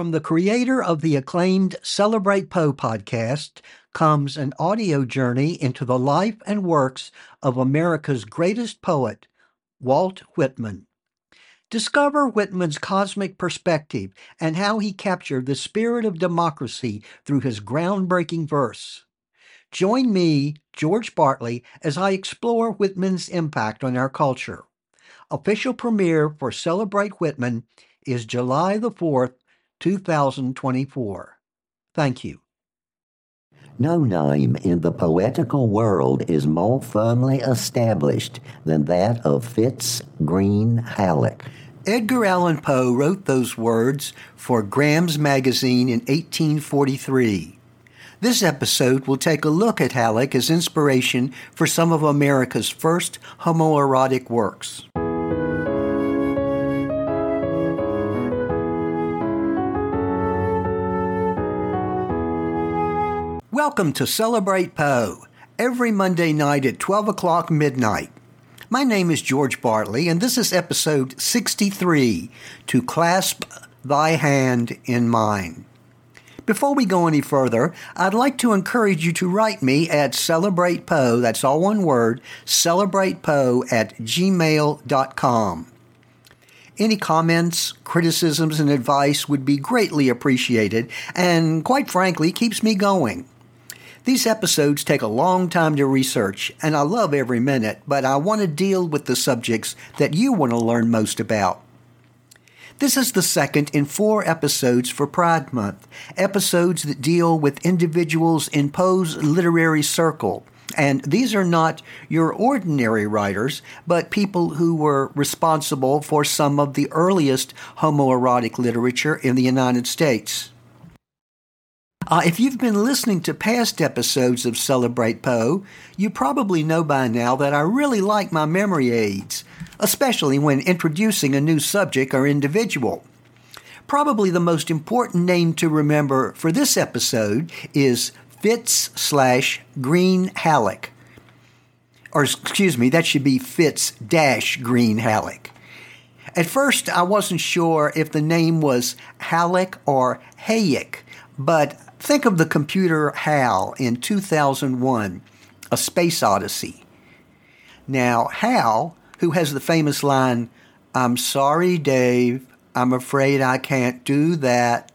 From the creator of the acclaimed Celebrate Poe podcast comes an audio journey into the life and works of America's greatest poet, Walt Whitman. Discover Whitman's cosmic perspective and how he captured the spirit of democracy through his groundbreaking verse. Join me, George Bartley, as I explore Whitman's impact on our culture. Official premiere for Celebrate Whitman is July the 4th, 2024. Thank you. No name in the poetical world is more firmly established than that of Fitz-Greene Halleck. Edgar Allan Poe wrote those words for Graham's Magazine in 1843. This episode will take a look at Halleck as inspiration for some of America's first homoerotic works. Welcome to Celebrate Poe, every Monday night at 12 o'clock midnight. My name is George Bartley, and this is episode 63, To Clasp Thy Hand in Mine. Before we go any further, I'd like to encourage you to write me at celebratepoe, that's all one word, celebratepoe@gmail.com. Any comments, criticisms, and advice would be greatly appreciated, and quite frankly, keeps me going. These episodes take a long time to research, and I love every minute, but I want to deal with the subjects that you want to learn most about. This is the second in four episodes for Pride Month, episodes that deal with individuals in Poe's literary circle. And these are not your ordinary writers, but people who were responsible for some of the earliest homoerotic literature in the United States. If you've been listening to past episodes of Celebrate Poe, you probably know by now that I really like my memory aids, especially when introducing a new subject or individual. Probably the most important name to remember for this episode is Fitz-Greene Halleck. Or excuse me, that should be Fitz-Greene Halleck. At first, I wasn't sure if the name was Halleck or Hayek, but think of the computer HAL in 2001, A Space Odyssey. Now, HAL, who has the famous line, "I'm sorry, Dave, I'm afraid I can't do that."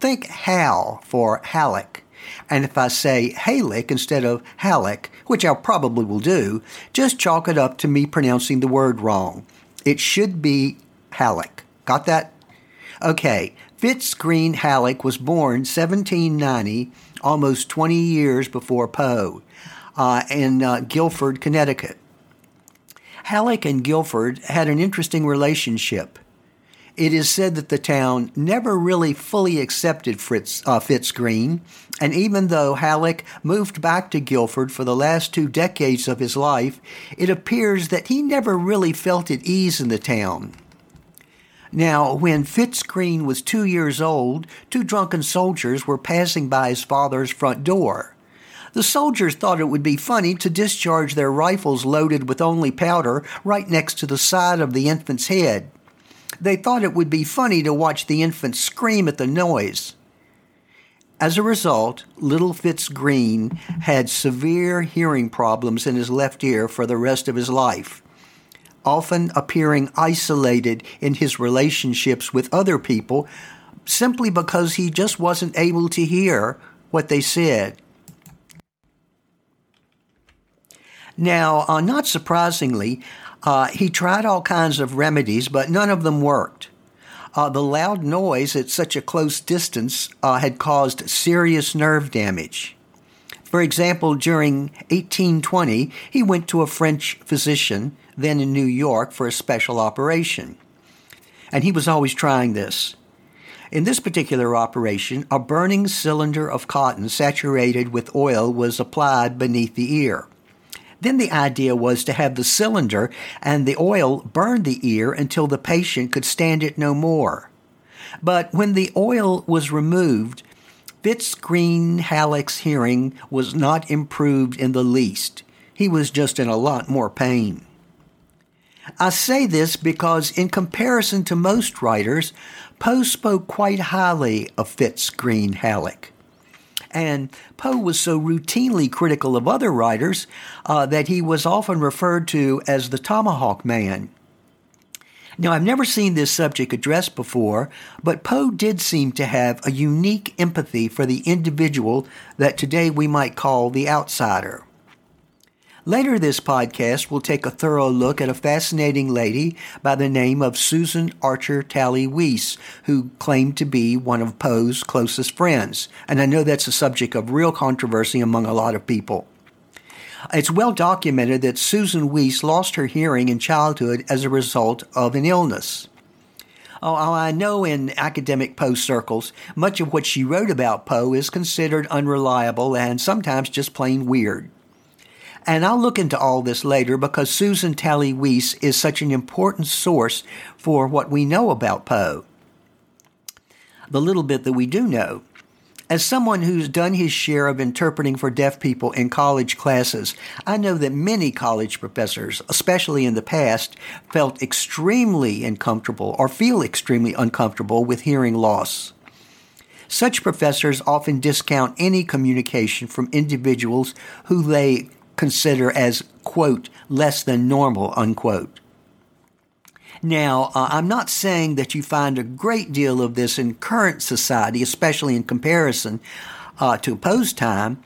Think HAL for Halleck. And if I say Halleck instead of Halleck, which I probably will do, just chalk it up to me pronouncing the word wrong. It should be Halleck. Got that? Okay. Fitz-Greene Halleck was born 1790, almost 20 years before Poe, in Guilford, Connecticut. Halleck and Guilford had an interesting relationship. It is said that the town never really fully accepted Fitz-Greene, and even though Halleck moved back to Guilford for the last 2 decades of his life, it appears that he never really felt at ease in the town. Now, when Fitz-Greene was 2 years old, 2 drunken soldiers were passing by his father's front door. The soldiers thought it would be funny to discharge their rifles loaded with only powder right next to the side of the infant's head. They thought it would be funny to watch the infant scream at the noise. As a result, little Fitz-Greene had severe hearing problems in his left ear for the rest of his life, often appearing isolated in his relationships with other people simply because he just wasn't able to hear what they said. Now, not surprisingly, he tried all kinds of remedies, but none of them worked. The loud noise at such a close distance had caused serious nerve damage. For example, during 1820, he went to a French physician, then in New York, for a special operation. And he was always trying this. In this particular operation, a burning cylinder of cotton saturated with oil was applied beneath the ear. Then the idea was to have the cylinder and the oil burn the ear until the patient could stand it no more. But when the oil was removed, Fitz-Greene Halleck's hearing was not improved in the least. He was just in a lot more pain. I say this because in comparison to most writers, Poe spoke quite highly of Fitz-Greene Halleck. And Poe was so routinely critical of other writers that he was often referred to as the Tomahawk Man. Now, I've never seen this subject addressed before, but Poe did seem to have a unique empathy for the individual that today we might call the outsider. Later this podcast, we'll take a thorough look at a fascinating lady by the name of Susan Archer Talley Weiss, who claimed to be one of Poe's closest friends. And I know that's a subject of real controversy among a lot of people. It's well documented that Susan Weiss lost her hearing in childhood as a result of an illness. I know in academic Poe circles, much of what she wrote about Poe is considered unreliable and sometimes just plain weird. And I'll look into all this later because Susan Talley Weiss is such an important source for what we know about Poe, the little bit that we do know. As someone who's done his share of interpreting for deaf people in college classes, I know that many college professors, especially in the past, felt extremely uncomfortable or feel extremely uncomfortable with hearing loss. Such professors often discount any communication from individuals who they consider as, quote, less than normal, unquote. Now, I'm not saying that you find a great deal of this in current society, especially in comparison to Poe's time,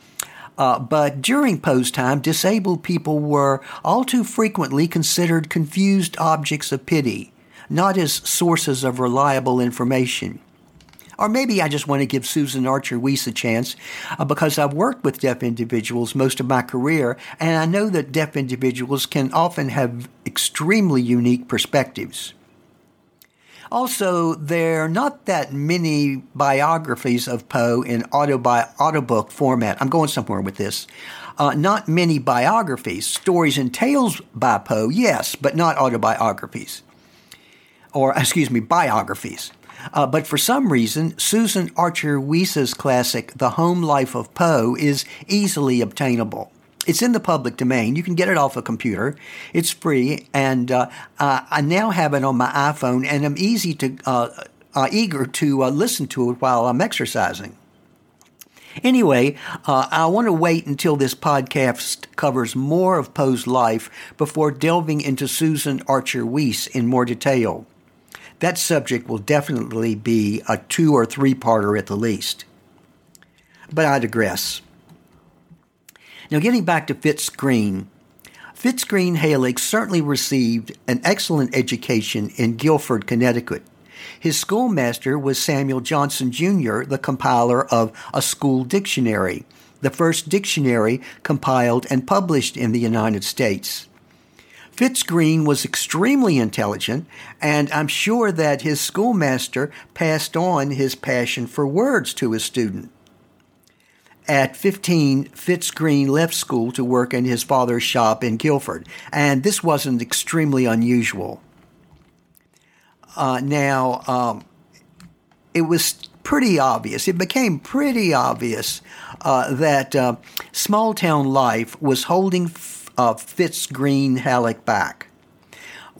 but during Poe's time, disabled people were all too frequently considered confused objects of pity, not as sources of reliable information. Or maybe I just want to give Susan Archer Weiss a chance because I've worked with deaf individuals most of my career, and I know that deaf individuals can often have extremely unique perspectives. Also, there are not that many biographies of Poe in audiobook format. I'm going somewhere with this. Not many biographies, stories and tales by Poe, yes, but not autobiographies. Or, excuse me, biographies. But for some reason, Susan Archer Weiss's classic, The Home Life of Poe, is easily obtainable. It's in the public domain. You can get it off a computer. It's free, and I now have it on my iPhone, and I'm eager to listen to it while I'm exercising. Anyway, I want to wait until this podcast covers more of Poe's life before delving into Susan Archer Weiss in more detail. That subject will definitely be a 2- or 3-parter at the least. But I digress. Now, getting back to Fitz-Greene. Fitz-Greene Halleck certainly received an excellent education in Guilford, Connecticut. His schoolmaster was Samuel Johnson, Jr., the compiler of A School Dictionary, the first dictionary compiled and published in the United States. Fitz-Greene was extremely intelligent, and I'm sure that his schoolmaster passed on his passion for words to his student. At 15, Fitz-Greene left school to work in his father's shop in Guilford, and this wasn't extremely unusual. It was pretty obvious. It became pretty obvious that small-town life was holding Fitz-Greene Halleck back.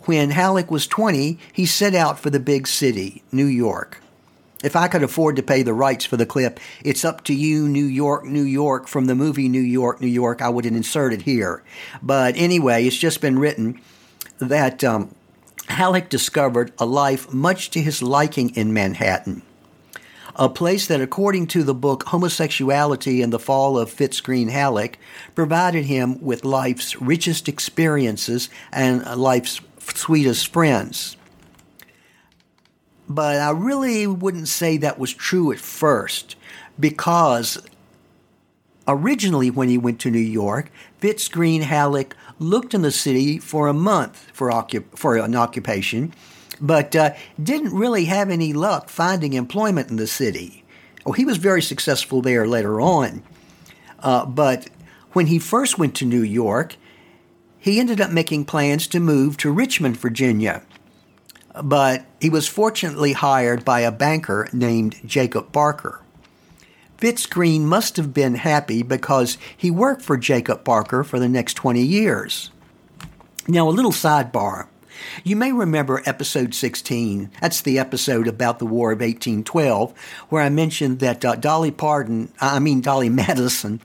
When Halleck was 20, he set out for the big city, New York. If I could afford to pay the rights for the clip, "It's Up to You, New York, New York," from the movie New York, New York, I would insert it here. But anyway, it's just been written that Halleck discovered a life much to his liking in Manhattan, a place that, according to the book Homosexuality and the Fall of Fitz-Greene Halleck, provided him with life's richest experiences and life's sweetest friends. But I really wouldn't say that was true at first, because originally when he went to New York, Fitz-Greene Halleck looked in the city for a month for an occupation, but didn't really have any luck finding employment in the city. Oh, he was very successful there later on. But when he first went to New York, he ended up making plans to move to Richmond, Virginia. But he was fortunately hired by a banker named Jacob Barker. Fitz-Greene must have been happy because he worked for Jacob Barker for the next 20 years. Now, a little sidebar. You may remember episode 16. That's the episode about the War of 1812, where I mentioned that Dolly Madison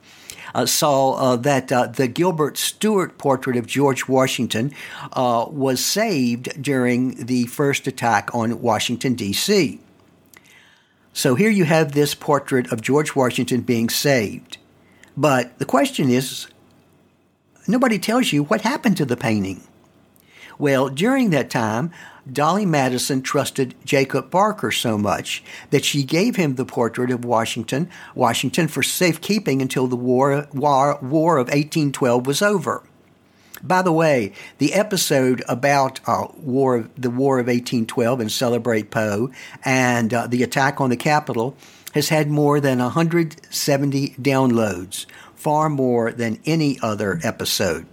saw that the Gilbert Stuart portrait of George Washington was saved during the first attack on Washington, D.C. So here you have this portrait of George Washington being saved. But the question is, nobody tells you what happened to the painting. Well, during that time, Dolly Madison trusted Jacob Barker so much that she gave him the portrait of Washington for safekeeping until the War of 1812 was over. By the way, the episode about the War of 1812 and Celebrate Poe and the attack on the Capitol has had more than 170 downloads, far more than any other episode.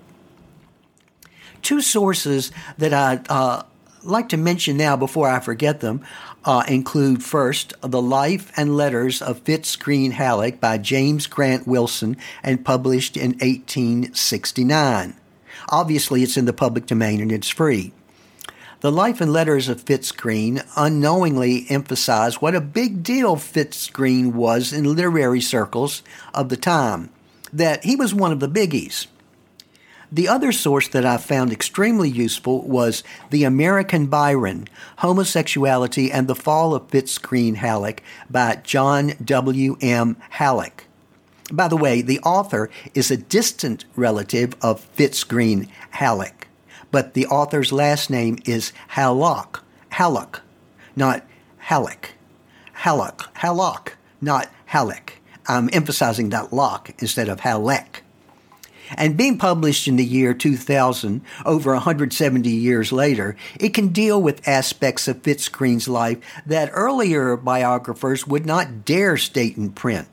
Two sources that I'd like to mention now before I forget them include, first, The Life and Letters of Fitz-Greene Halleck by James Grant Wilson and published in 1869. Obviously, it's in the public domain and it's free. The Life and Letters of Fitz-Greene unknowingly emphasize what a big deal Fitz-Greene was in literary circles of the time, that he was one of the biggies. The other source that I found extremely useful was The American Byron: Homosexuality and the Fall of Fitz-Greene Halleck by John W.M. Halleck. By the way, the author is a distant relative of Fitz-Greene Halleck, but the author's last name is Hallock, not Halleck. Hallock, not Halleck. I'm emphasizing that lock instead of Halleck. And being published in the year 2000, over 170 years later, it can deal with aspects of Fitz-Greene's life that earlier biographers would not dare state in print.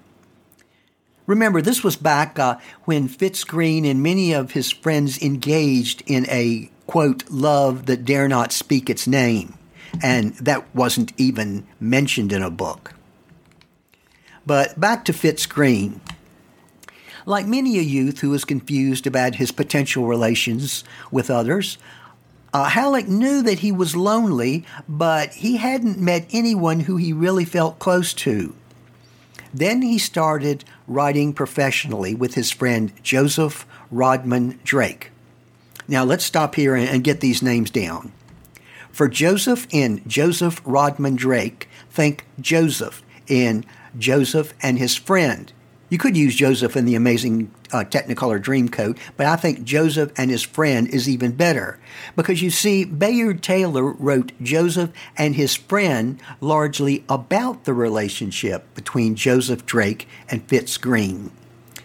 Remember, this was back when Fitz-Greene and many of his friends engaged in a, quote, love that dare not speak its name, and that wasn't even mentioned in a book. But back to Fitz-Greene. Like many a youth who was confused about his potential relations with others, Halleck knew that he was lonely, but he hadn't met anyone who he really felt close to. Then he started writing professionally with his friend Joseph Rodman Drake. Now let's stop here and get these names down. For Joseph in Joseph Rodman Drake, think Joseph in Joseph and His Friend. You could use Joseph in the amazing Technicolor Dreamcoat, but I think Joseph and His Friend is even better. Because you see, Bayard Taylor wrote Joseph and His Friend largely about the relationship between Joseph Drake and Fitz-Greene.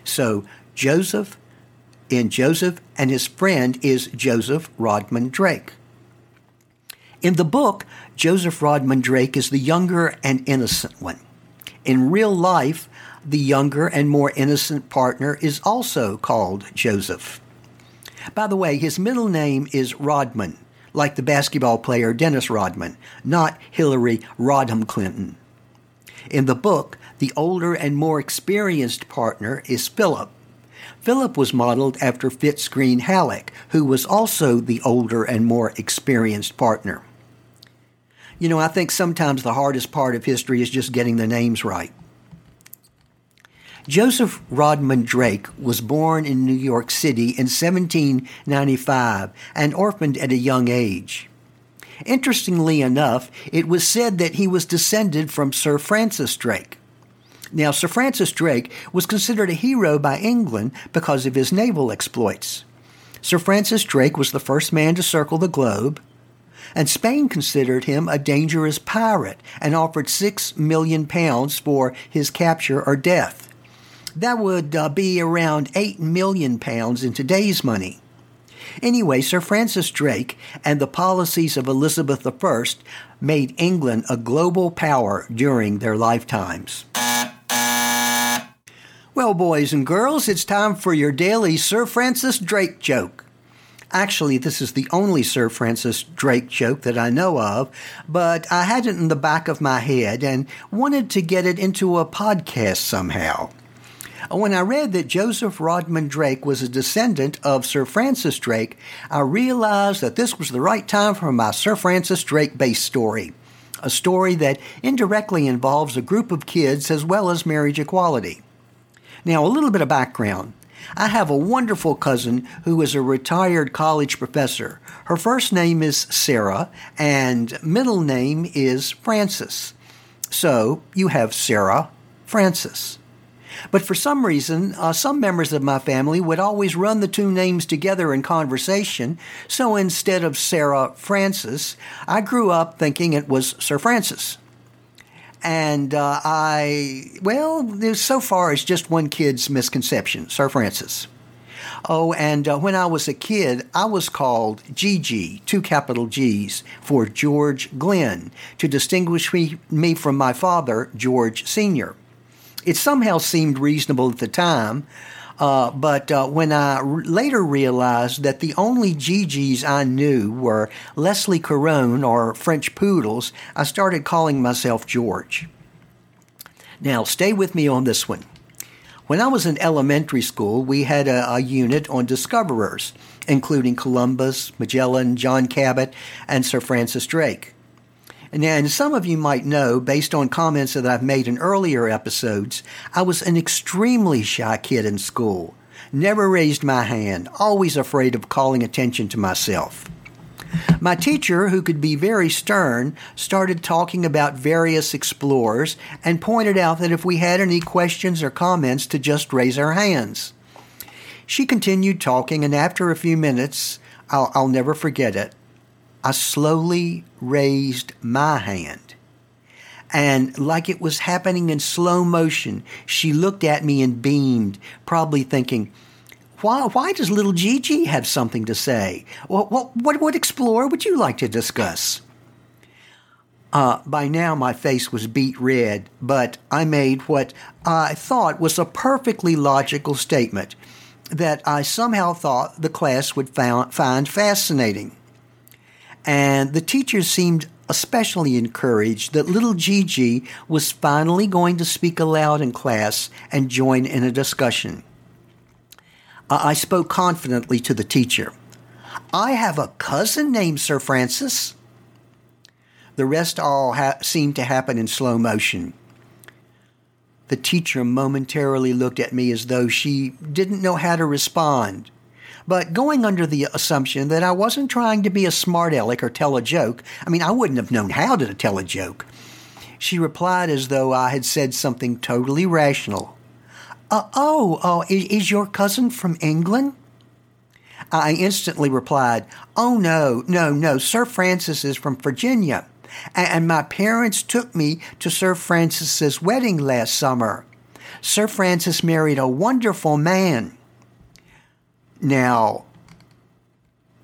So Joseph in Joseph and His Friend is Joseph Rodman Drake. In the book, Joseph Rodman Drake is the younger and innocent one. In real life, the younger and more innocent partner is also called Joseph. By the way, his middle name is Rodman, like the basketball player Dennis Rodman, not Hillary Rodham Clinton. In the book, the older and more experienced partner is Philip. Philip was modeled after Fitz-Greene Halleck, who was also the older and more experienced partner. You know, I think sometimes the hardest part of history is just getting the names right. Joseph Rodman Drake was born in New York City in 1795 and orphaned at a young age. Interestingly enough, it was said that he was descended from Sir Francis Drake. Now, Sir Francis Drake was considered a hero by England because of his naval exploits. Sir Francis Drake was the first man to circle the globe, and Spain considered him a dangerous pirate and offered £6 million for his capture or death. That would be around £8 million in today's money. Anyway, Sir Francis Drake and the policies of Elizabeth I made England a global power during their lifetimes. Well, boys and girls, it's time for your daily Sir Francis Drake joke. Actually, this is the only Sir Francis Drake joke that I know of, but I had it in the back of my head and wanted to get it into a podcast somehow. When I read that Joseph Rodman Drake was a descendant of Sir Francis Drake, I realized that this was the right time for my Sir Francis Drake-based story, a story that indirectly involves a group of kids as well as marriage equality. Now, a little bit of background. I have a wonderful cousin who is a retired college professor. Her first name is Sarah, and middle name is Francis. So you have Sarah Francis. But for some reason, some members of my family would always run the two names together in conversation, so instead of Sarah Francis, I grew up thinking it was Sir Francis. And so far it's just one kid's misconception, Sir Francis. Oh, and when I was a kid, I was called Gigi, 2 capital G's, for George Glenn, to distinguish me from my father, George Sr. It somehow seemed reasonable at the time, but when I later realized that the only Gigi's I knew were Leslie Caron or French Poodles, I started calling myself George. Now, stay with me on this one. When I was in elementary school, we had a unit on discoverers, including Columbus, Magellan, John Cabot, and Sir Francis Drake. And some of you might know, based on comments that I've made in earlier episodes, I was an extremely shy kid in school. Never raised my hand, always afraid of calling attention to myself. My teacher, who could be very stern, started talking about various explorers and pointed out that if we had any questions or comments to just raise our hands. She continued talking, and after a few minutes, I'll never forget it, I slowly raised my hand. And like it was happening in slow motion, she looked at me and beamed, probably thinking, Why does little Gigi have something to say? What explorer would you like to discuss? By now, my face was beet red, but I made what I thought was a perfectly logical statement that I somehow thought the class would find fascinating. And the teacher seemed especially encouraged that little Gigi was finally going to speak aloud in class and join in a discussion. I spoke confidently to the teacher. I have a cousin named Sir Francis. The rest all seemed to happen in slow motion. The teacher momentarily looked at me as though she didn't know how to respond. But going under the assumption that I wasn't trying to be a smart aleck or tell a joke, I wouldn't have known how to tell a joke, she replied as though I had said something totally rational. Is your cousin from England? I instantly replied, oh, no, Sir Francis is from Virginia, and my parents took me to Sir Francis's wedding last summer. Sir Francis married a wonderful man. Now,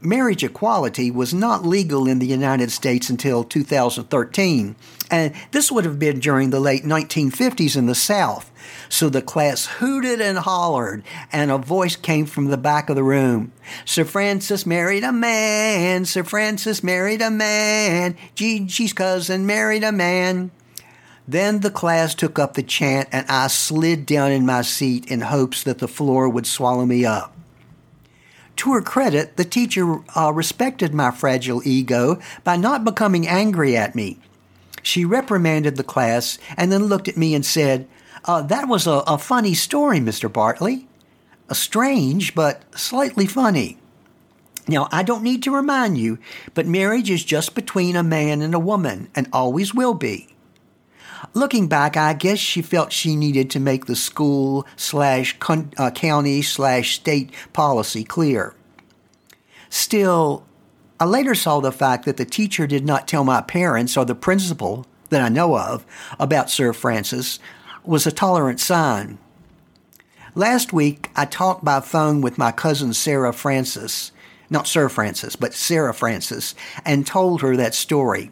marriage equality was not legal in the United States until 2013, and this would have been during the late 1950s in the South. So the class hooted and hollered, and a voice came from the back of the room. Sir Francis married a man. Sir Francis married a man. Gigi's cousin married a man. Then the class took up the chant, and I slid down in my seat in hopes that the floor would swallow me up. To her credit, the teacher respected my fragile ego by not becoming angry at me. She reprimanded the class and then looked at me and said, that was a funny story, Mr. Bartley. Strange, but slightly funny. Now, I don't need to remind you, but marriage is just between a man and a woman and always will be. Looking back, I guess she felt she needed to make the school/county/state policy clear. Still, I later saw the fact that the teacher did not tell my parents or the principal that I know of about Sir Francis was a tolerant sign. Last week, I talked by phone with my cousin Sarah Francis, not Sir Francis, but Sarah Francis, and told her that story.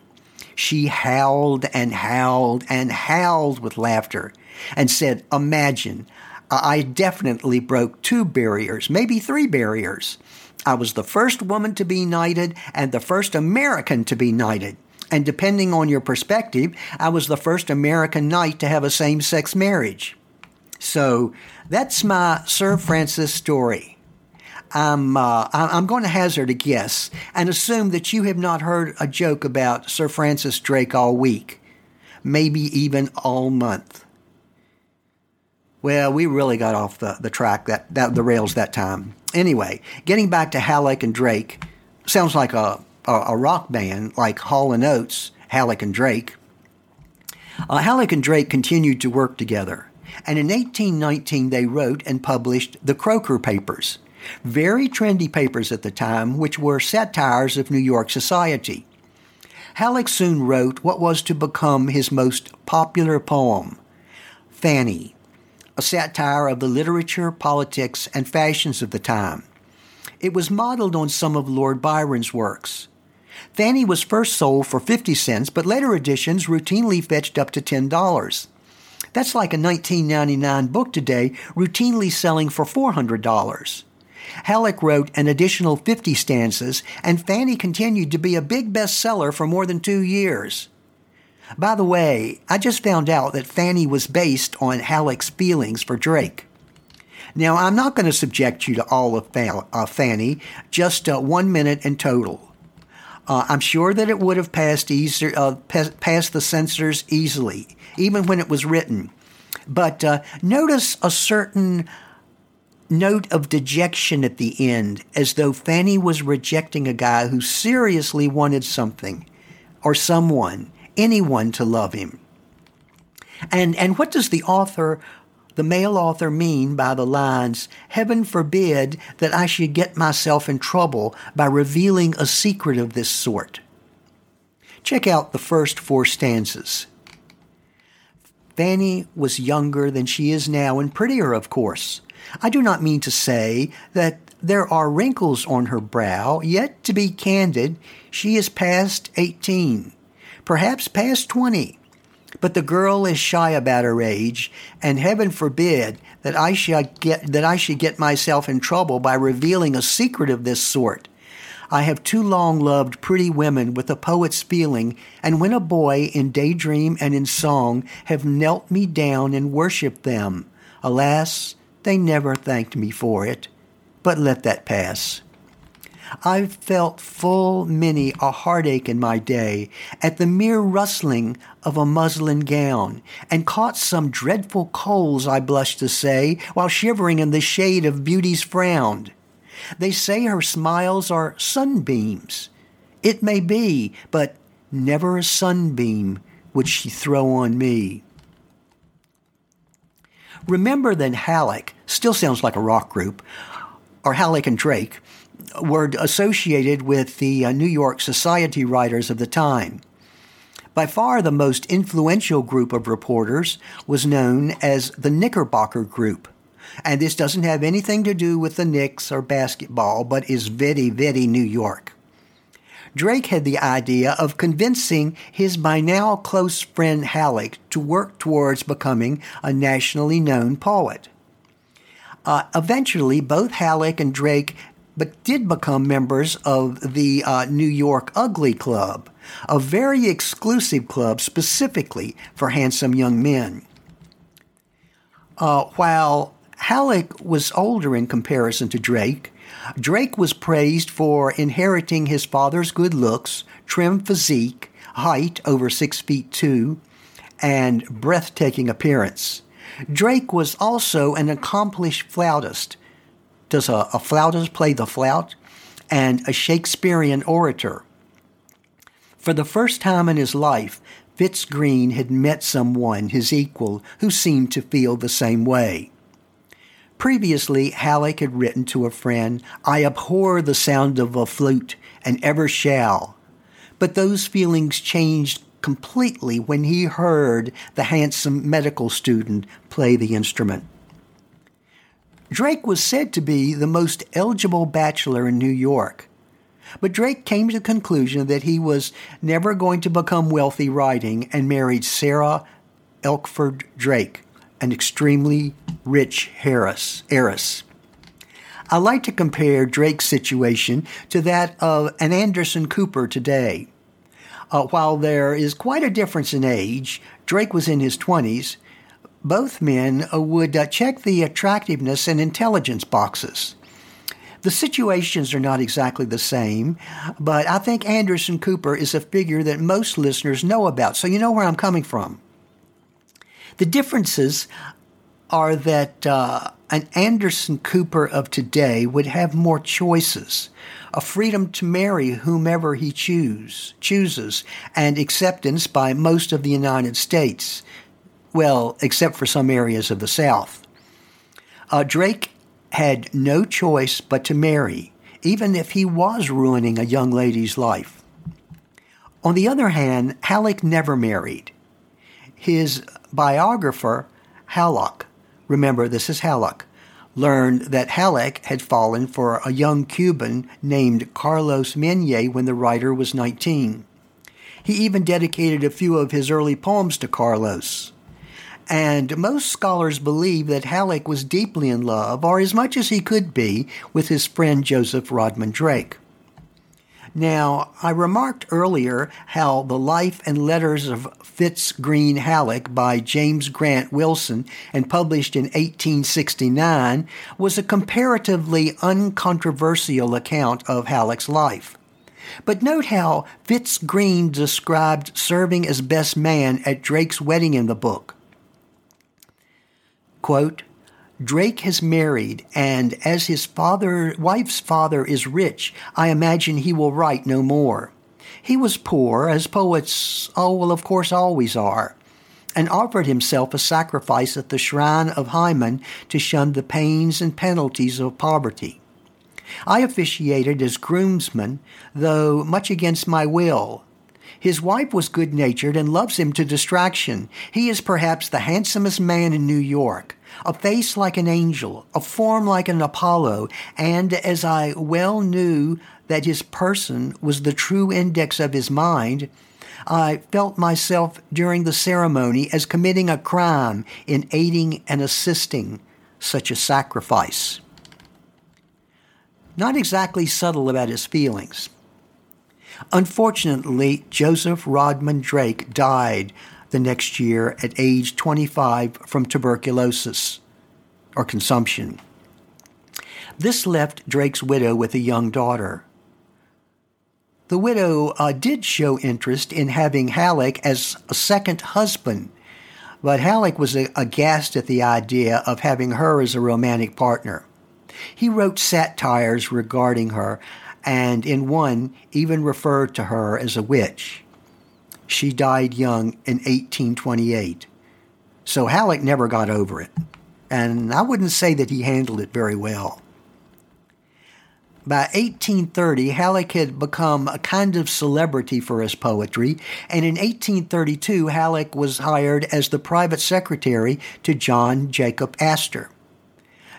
She howled and howled and howled with laughter and said, imagine, I definitely broke 2 barriers, maybe 3 barriers. I was the first woman to be knighted and the first American to be knighted. And depending on your perspective, I was the first American knight to have a same-sex marriage. So that's my Sir Francis story. I'm going to hazard a guess and assume that you have not heard a joke about Sir Francis Drake all week, maybe even all month. Well, we really got off the track, the rails that time. Anyway, getting back to Halleck and Drake, sounds like a rock band like Hall & Oates, Halleck and Drake. Halleck and Drake continued to work together, and in 1819 they wrote and published the Croker Papers, very trendy papers at the time, which were satires of New York society. Halleck soon wrote what was to become his most popular poem, Fanny, a satire of the literature, politics, and fashions of the time. It was modeled on some of Lord Byron's works. Fanny was first sold for 50 cents, but later editions routinely fetched up to $10. That's like a 1999 book today routinely selling for $400. Halleck wrote an additional 50 stanzas, and Fanny continued to be a big bestseller for more than 2 years. By the way, I just found out that Fanny was based on Halleck's feelings for Drake. Now, I'm not going to subject you to all of Fanny, just 1 minute in total. I'm sure that it would have passed the censors easily, even when it was written. But notice a certain note of dejection at the end, as though Fanny was rejecting a guy who seriously wanted something or someone, anyone to love him. And what does the author, the male author, mean by the lines, "Heaven forbid that I should get myself in trouble by revealing a secret of this sort"? Check out the first 4 stanzas. Fanny was younger than she is now, and prettier, of course. I do not mean to say that there are wrinkles on her brow, yet, to be candid, she is past 18, perhaps past 20. But the girl is shy about her age, and heaven forbid that I should get myself in trouble by revealing a secret of this sort. I have too long loved pretty women with a poet's feeling, and when a boy in daydream and in song have knelt me down and worshipped them, alas, they never thanked me for it, but let that pass. I've felt full many a heartache in my day at the mere rustling of a muslin gown, and caught some dreadful colds, I blush to say, while shivering in the shade of beauty's frown. They say her smiles are sunbeams. It may be, but never a sunbeam would she throw on me. Remember that Halleck, still sounds like a rock group, or Halleck and Drake, were associated with the New York society writers of the time. By far the most influential group of reporters was known as the Knickerbocker Group. And this doesn't have anything to do with the Knicks or basketball, but is very, very New York. Drake had the idea of convincing his by now close friend Halleck to work towards becoming a nationally known poet. Eventually, both Halleck and Drake did become members of the New York Ugly Club, a very exclusive club specifically for handsome young men. While Halleck was older in comparison to Drake, Drake was praised for inheriting his father's good looks, trim physique, height over 6'2", and breathtaking appearance. Drake was also an accomplished flautist. Does a flautist play the flout? And a Shakespearean orator. For the first time in his life, Fitz-Greene had met someone, his equal, who seemed to feel the same way. Previously, Halleck had written to a friend, "I abhor the sound of a flute, and ever shall." But those feelings changed completely when he heard the handsome medical student play the instrument. Drake was said to be the most eligible bachelor in New York. But Drake came to the conclusion that he was never going to become wealthy writing, and married Sarah Elkford Drake, an extremely rich heiress. I like to compare Drake's situation to that of an Anderson Cooper today. While there is quite a difference in age, Drake was in his 20s, both men would check the attractiveness and intelligence boxes. The situations are not exactly the same, but I think Anderson Cooper is a figure that most listeners know about, so you know where I'm coming from. The differences are that an Anderson Cooper of today would have more choices, a freedom to marry whomever he chooses, and acceptance by most of the United States, well, except for some areas of the South. Drake had no choice but to marry, even if he was ruining a young lady's life. On the other hand, Halleck never married. His biographer, Halleck, remember this is Halleck, learned that Halleck had fallen for a young Cuban named Carlos Menye when the writer was 19. He even dedicated a few of his early poems to Carlos. And most scholars believe that Halleck was deeply in love, or as much as he could be, with his friend Joseph Rodman Drake. Now, I remarked earlier how The Life and Letters of Fitz-Greene Halleck by James Grant Wilson and published in 1869 was a comparatively uncontroversial account of Halleck's life. But note how Fitz-Greene described serving as best man at Drake's wedding in the book. Quote, "Drake has married, and as his wife's father is rich, I imagine he will write no more. He was poor, as poets, of course, always are, and offered himself a sacrifice at the shrine of Hymen to shun the pains and penalties of poverty. I officiated as groomsman, though much against my will. His wife was good-natured and loves him to distraction. He is perhaps the handsomest man in New York, a face like an angel, a form like an Apollo, and as I well knew that his person was the true index of his mind, I felt myself during the ceremony as committing a crime in aiding and assisting such a sacrifice." Not exactly subtle about his feelings. Unfortunately, Joseph Rodman Drake died the next year at age 25 from tuberculosis or consumption. This left Drake's widow with a young daughter. The widow did show interest in having Halleck as a second husband, but Halleck was aghast at the idea of having her as a romantic partner. He wrote satires regarding her, and in one even referred to her as a witch. She died young in 1828. So Halleck never got over it, and I wouldn't say that he handled it very well. By 1830, Halleck had become a kind of celebrity for his poetry, and in 1832, Halleck was hired as the private secretary to John Jacob Astor.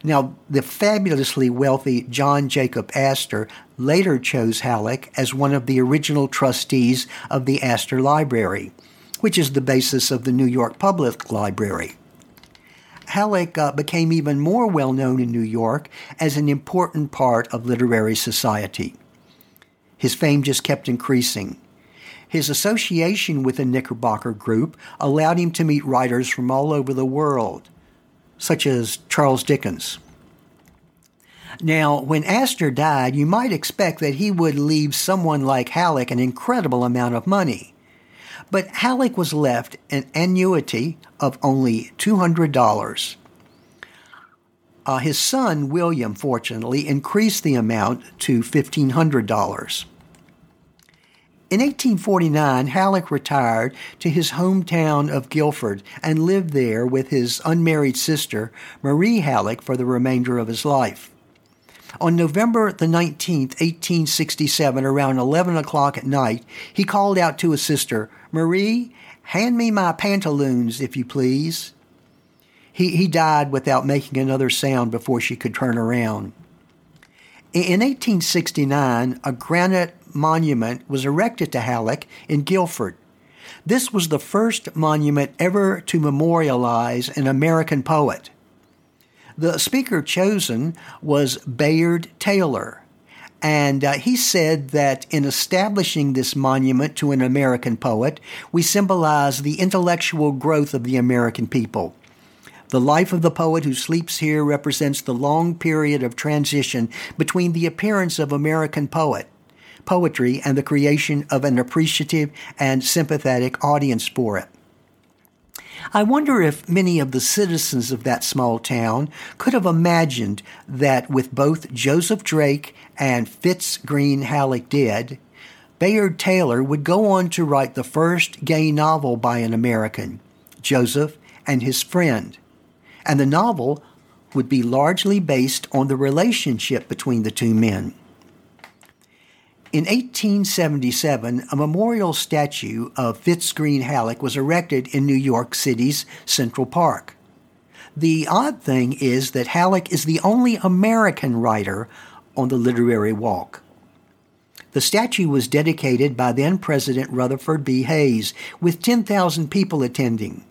Now, the fabulously wealthy John Jacob Astor later chose Halleck as one of the original trustees of the Astor Library, which is the basis of the New York Public Library. Halleck became even more well-known in New York as an important part of literary society. His fame just kept increasing. His association with the Knickerbocker Group allowed him to meet writers from all over the world, such as Charles Dickens. Now, when Astor died, you might expect that he would leave someone like Halleck an incredible amount of money. But Halleck was left an annuity of only $200. His son, William, fortunately, increased the amount to $1,500. In 1849, Halleck retired to his hometown of Guilford and lived there with his unmarried sister, Marie Halleck, for the remainder of his life. On November the 19th, 1867, around 11 o'clock at night, he called out to his sister, "Marie, hand me my pantaloons, if you please." He died without making another sound before she could turn around. In 1869, a granite monument was erected to Halleck in Guilford. This was the first monument ever to memorialize an American poet. The speaker chosen was Bayard Taylor, and he said that in establishing this monument to an American poet, we symbolize the intellectual growth of the American people. The life of the poet who sleeps here represents the long period of transition between the appearance of American poetry and the creation of an appreciative and sympathetic audience for it. I wonder if many of the citizens of that small town could have imagined that with both Joseph Drake and Fitz-Greene Halleck dead, Bayard Taylor would go on to write the first gay novel by an American, Joseph and His Friend, and the novel would be largely based on the relationship between the two men. In 1877, a memorial statue of Fitz-Greene Halleck was erected in New York City's Central Park. The odd thing is that Halleck is the only American writer on the literary walk. The statue was dedicated by then-President Rutherford B. Hayes, with 10,000 people attending.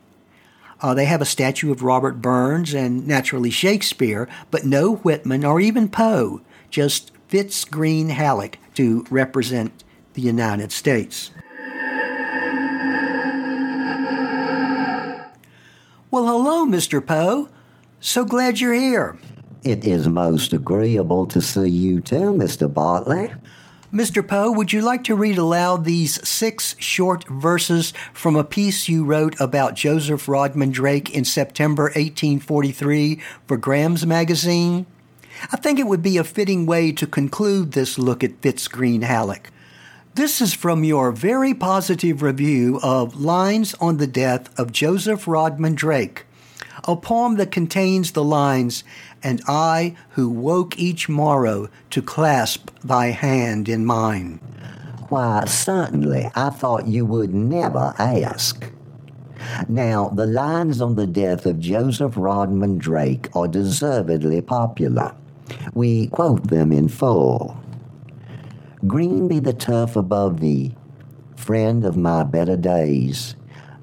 They have a statue of Robert Burns and, naturally, Shakespeare, but no Whitman or even Poe, just Fitz-Greene Halleck, to represent the United States. Well, hello, Mr. Poe. So glad you're here. It is most agreeable to see you too, Mr. Bartley. Mr. Poe, would you like to read aloud these 6 short verses from a piece you wrote about Joseph Rodman Drake in September 1843 for Graham's Magazine? I think it would be a fitting way to conclude this look at Fitz-Greene Halleck. This is from your very positive review of Lines on the Death of Joseph Rodman Drake, a poem that contains the lines, "And I, who woke each morrow to clasp thy hand in mine." Why, certainly, I thought you would never ask. Now, the lines on the death of Joseph Rodman Drake are deservedly popular. We quote them in full. "Green be the turf above thee, friend of my better days.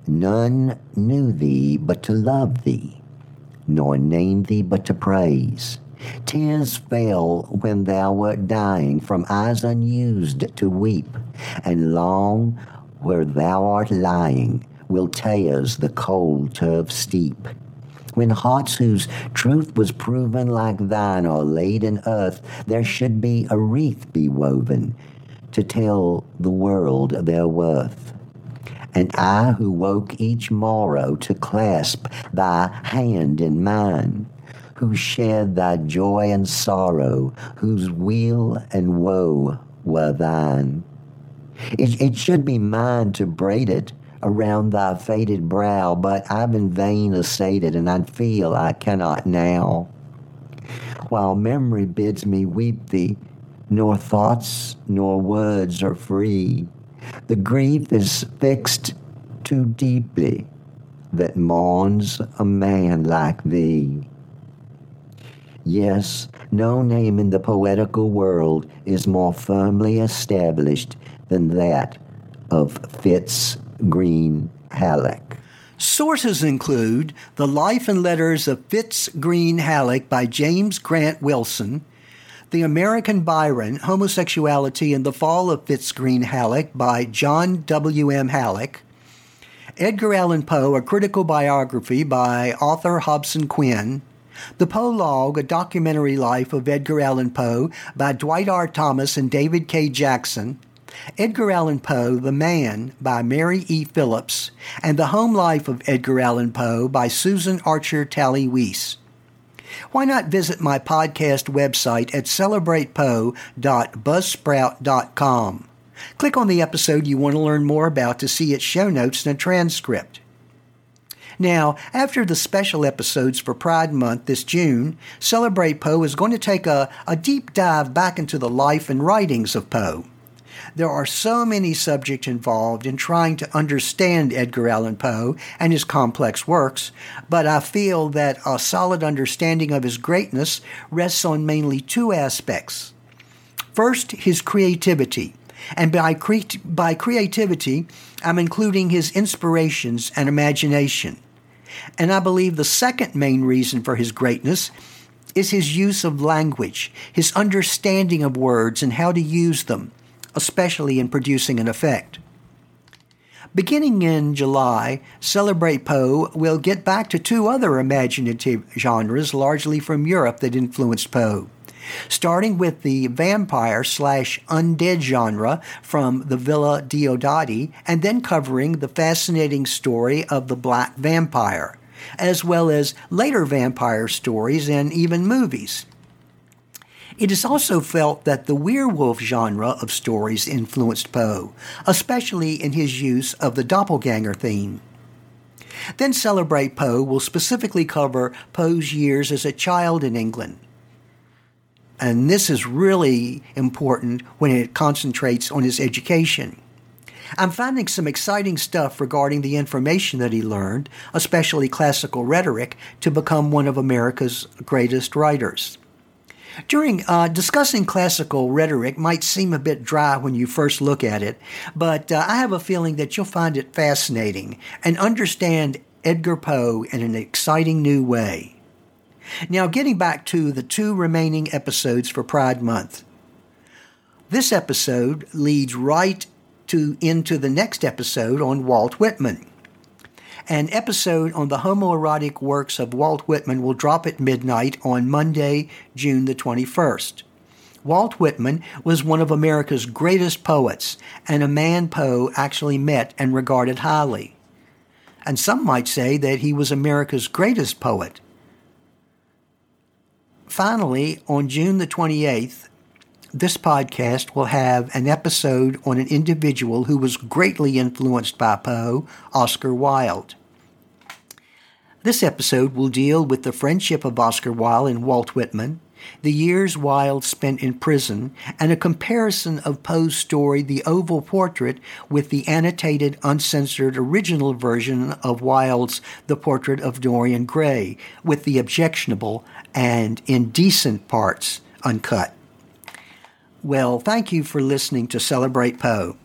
None knew thee but to love thee, nor named thee but to praise. Tears fell when thou wert dying from eyes unused to weep, and long where thou art lying will tears the cold turf steep. When hearts whose truth was proven like thine are laid in earth, there should be a wreath be woven to tell the world their worth. And I who woke each morrow to clasp thy hand in mine, who shared thy joy and sorrow, whose weal and woe were thine. It should be mine to braid it around thy faded brow, but I've in vain essayed it, and I feel I cannot now. While memory bids me weep thee, nor thoughts nor words are free. The grief is fixed too deeply that mourns a man like thee. Yes, no name in the poetical world is more firmly established than that of Fitz-Greene Halleck." Sources include The Life and Letters of Fitz-Greene Halleck by James Grant Wilson, The American Byron: Homosexuality and the Fall of Fitz-Greene Halleck by John W.M. Halleck, Edgar Allan Poe: A Critical Biography by author Hobson Quinn, The Prologue: A Documentary Life of Edgar Allan Poe by Dwight R. Thomas and David K. Jackson, Edgar Allan Poe: The Man by Mary E. Phillips, and The Home Life of Edgar Allan Poe by Susan Archer Talley Weiss. Why not visit my podcast website at celebratepoe.buzzsprout.com. Click on the episode you want to learn more about to see its show notes and a transcript. Now, after the special episodes for Pride Month this June, Celebrate Poe is going to take a deep dive back into the life and writings of Poe. There are so many subjects involved in trying to understand Edgar Allan Poe and his complex works, but I feel that a solid understanding of his greatness rests on mainly 2 aspects. First, his creativity, and by creativity, I'm including his inspirations and imagination. And I believe the second main reason for his greatness is his use of language, his understanding of words and how to use them, especially in producing an effect. Beginning in July, Celebrate Poe will get back to two other imaginative genres largely from Europe that influenced Poe, starting with the vampire/undead genre from the Villa Diodati and then covering the fascinating story of the Black Vampire, as well as later vampire stories and even movies. It is also felt that the werewolf genre of stories influenced Poe, especially in his use of the doppelganger theme. Then Celebrate Poe will specifically cover Poe's years as a child in England. And this is really important when it concentrates on his education. I'm finding some exciting stuff regarding the information that he learned, especially classical rhetoric, to become one of America's greatest writers. Discussing classical rhetoric might seem a bit dry when you first look at it, but I have a feeling that you'll find it fascinating and understand Edgar Poe in an exciting new way. Now, getting back to the two remaining episodes for Pride Month. This episode leads right into the next episode on Walt Whitman. An episode on the homoerotic works of Walt Whitman will drop at midnight on Monday, June the 21st. Walt Whitman was one of America's greatest poets and a man Poe actually met and regarded highly. And some might say that he was America's greatest poet. Finally, on June the 28th, this podcast will have an episode on an individual who was greatly influenced by Poe, Oscar Wilde. This episode will deal with the friendship of Oscar Wilde and Walt Whitman, the years Wilde spent in prison, and a comparison of Poe's story, The Oval Portrait, with the annotated, uncensored original version of Wilde's The Portrait of Dorian Gray, with the objectionable and indecent parts uncut. Well, thank you for listening to Celebrate Poe.